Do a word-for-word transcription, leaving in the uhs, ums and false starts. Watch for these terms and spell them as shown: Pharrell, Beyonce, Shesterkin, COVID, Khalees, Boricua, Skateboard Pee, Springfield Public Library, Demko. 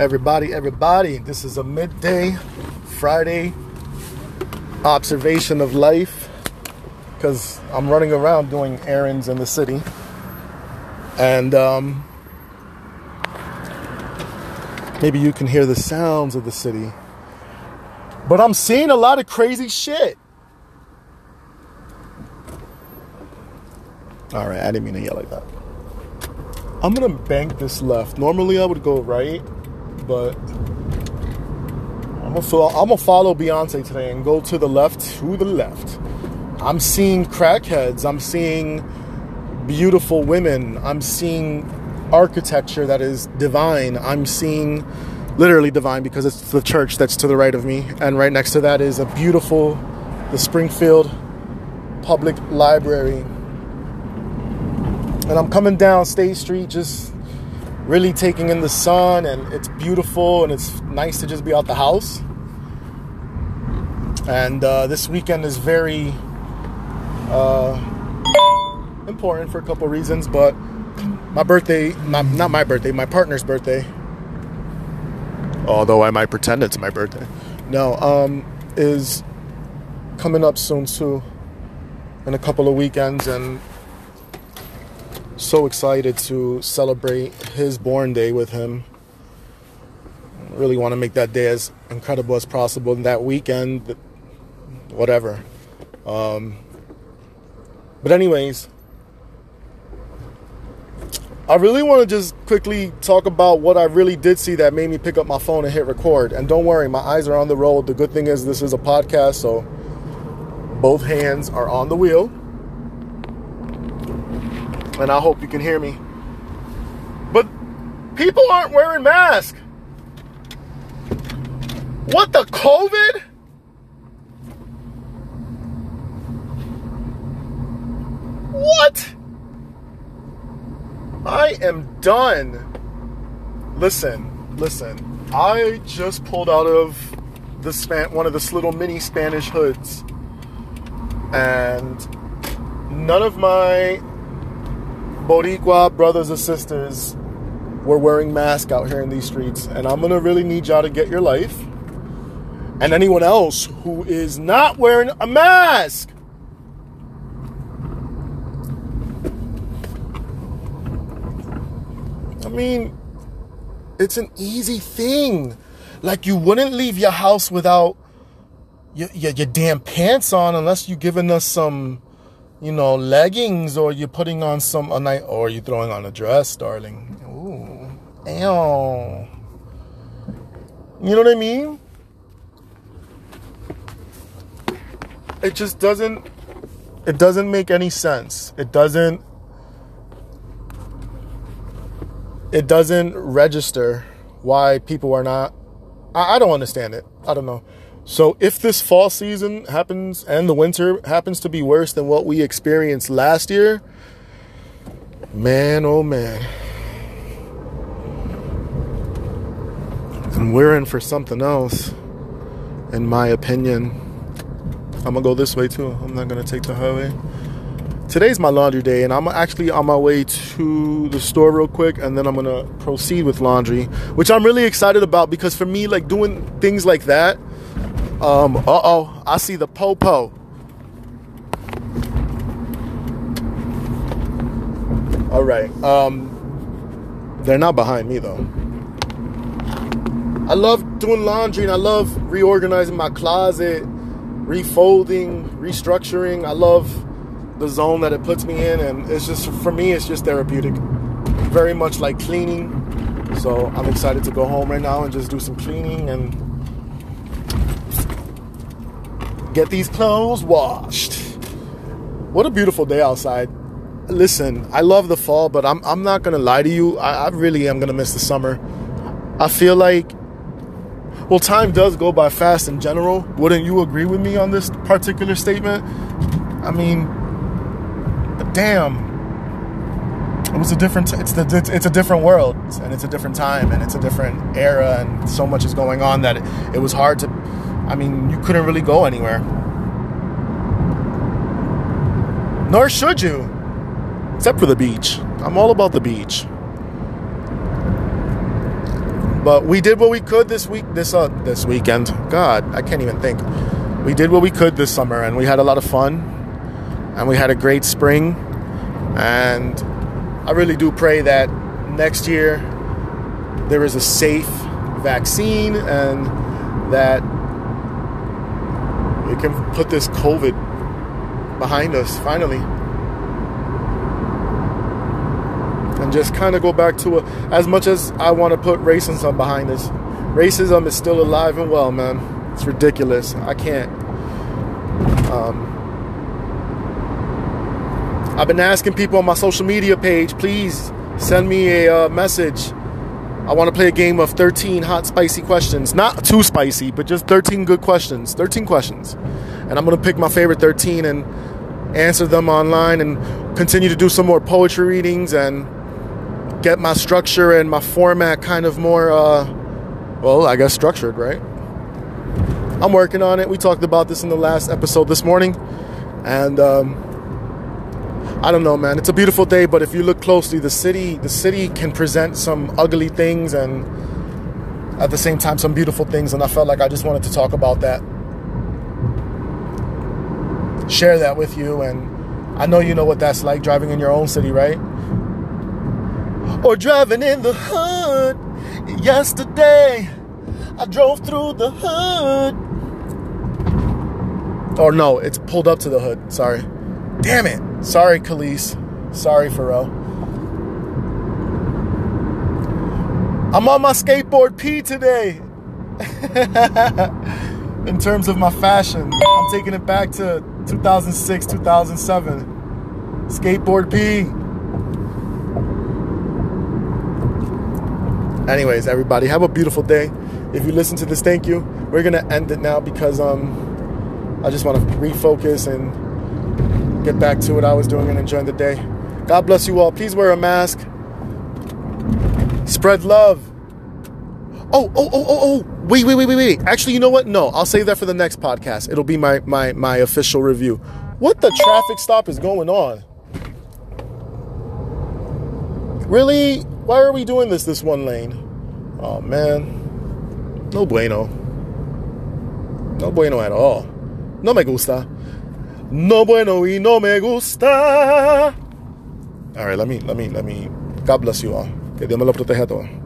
Everybody, everybody, this is a midday Friday observation of life because I'm running around doing errands in the city. And um, maybe you can hear the sounds of the city. But I'm seeing a lot of crazy shit. All right, I didn't mean to yell like that. I'm going to bank this left. Normally, I would go right, but I'm going to follow Beyonce today and go to the left, to the left. I'm seeing crackheads. I'm seeing beautiful women. I'm seeing architecture that is divine. I'm seeing literally divine because it's the church that's to the right of me. And right next to that is a beautiful, the Springfield Public Library. And I'm coming down State Street, just really taking in the sun, and it's beautiful, and it's nice to just be out the house. And uh, this weekend is very uh, important for a couple reasons, but my birthday, my, not my birthday, my partner's birthday, although I might pretend it's my birthday, no, um, is coming up soon too, in a couple of weekends, and so excited to celebrate his born day with him. Really want to make that day as incredible as possible. And that weekend, whatever. Um, but anyways, I really want to just quickly talk about what I really did see that made me pick up my phone and hit record. And don't worry, my eyes are on the road. The good thing is this is a podcast, so both hands are on the wheel. And I hope you can hear me. But people aren't wearing masks. What the COVID? What? I am done. Listen, listen. I just pulled out of the span, one of this little mini Spanish hoods. And none of my Boricua brothers and sisters were wearing masks out here in these streets, and I'm gonna really need y'all to get your life, and anyone else who is not wearing a mask, I mean, it's an easy thing. Like, you wouldn't leave your house without your, your, your damn pants on unless you're giving us some, you know, leggings, or you're putting on some a night, or you're throwing on a dress, darling. Ooh, ew. You know what I mean? It just doesn't. It doesn't make any sense. It doesn't. It doesn't register why people are not. I, I don't understand it. I don't know. So if this fall season happens and the winter happens to be worse than what we experienced last year, man, oh man. And we're in for something else, in my opinion. I'm going to go this way too. I'm not going to take the highway. Today's my laundry day, and I'm actually on my way to the store real quick, and then I'm going to proceed with laundry, which I'm really excited about because for me, like, doing things like that, Um, uh-oh, I see the po-po. All right. Um, they're not behind me, though. I love doing laundry, and I love reorganizing my closet, refolding, restructuring. I love the zone that it puts me in, and it's just, for me, it's just therapeutic. Very much like cleaning. So I'm excited to go home right now and just do some cleaning and get these clothes washed. What a beautiful day outside. Listen, I love the fall, but I'm I'm not gonna lie to you. I, I really am gonna miss the summer. I feel like, well, time does go by fast in general. Wouldn't you agree with me on this particular statement? I mean, but damn, it was a different. T- it's the it's, it's a different world, and it's a different time, and it's a different era, and so much is going on that it, it was hard to. I mean, you couldn't really go anywhere. Nor should you. Except for the beach. I'm all about the beach. But we did what we could this week, this uh, this weekend. God, I can't even think. We did what we could this summer, and we had a lot of fun, and we had a great spring. And I really do pray that next year there is a safe vaccine and that we can put this COVID behind us finally, and just kind of go back to a, as much as I want to put racism behind us, racism is still alive and well, man. It's ridiculous. I can't. Um, I've been asking people on my social media page, please send me a uh, message. I want to play a game of thirteen hot, spicy questions. Not too spicy, but just thirteen good questions. thirteen questions. And I'm going to pick my favorite thirteen and answer them online and continue to do some more poetry readings and get my structure and my format kind of more, uh, well, I guess structured, right? I'm working on it. We talked about this in the last episode this morning. And um, I don't know, man. It's a beautiful day, but if you look closely, the city, the city can present some ugly things and at the same time some beautiful things. And I felt like I just wanted to talk about that. Share that with you. And I know you know what that's like, driving in your own city, right? Or driving in the hood. Yesterday, I drove through the hood. Or no, it's pulled up to the hood. Sorry. Damn it. Sorry, Khalees. Sorry, Pharrell. I'm on my Skateboard Pee today. In terms of my fashion, I'm taking it back to two thousand six, two thousand seven. Skateboard Pee. Anyways, everybody, have a beautiful day. If you listen to this, thank you. We're going to end it now because um, I just want to refocus and get back to what I was doing and enjoying the day. God bless you all. Please wear a mask. Spread love. Oh, oh, oh, oh, oh. Wait, wait, wait, wait, wait. Actually, you know what? No, I'll save that for the next podcast. It'll be my, my, my official review. What the traffic stop is going on? Really? Why are we doing this this one lane? Oh, man. No bueno. No bueno at all. No me gusta. No bueno y no me gusta. All right, let me, let me, let me. God bless you all. Que Dios me lo proteja a todos.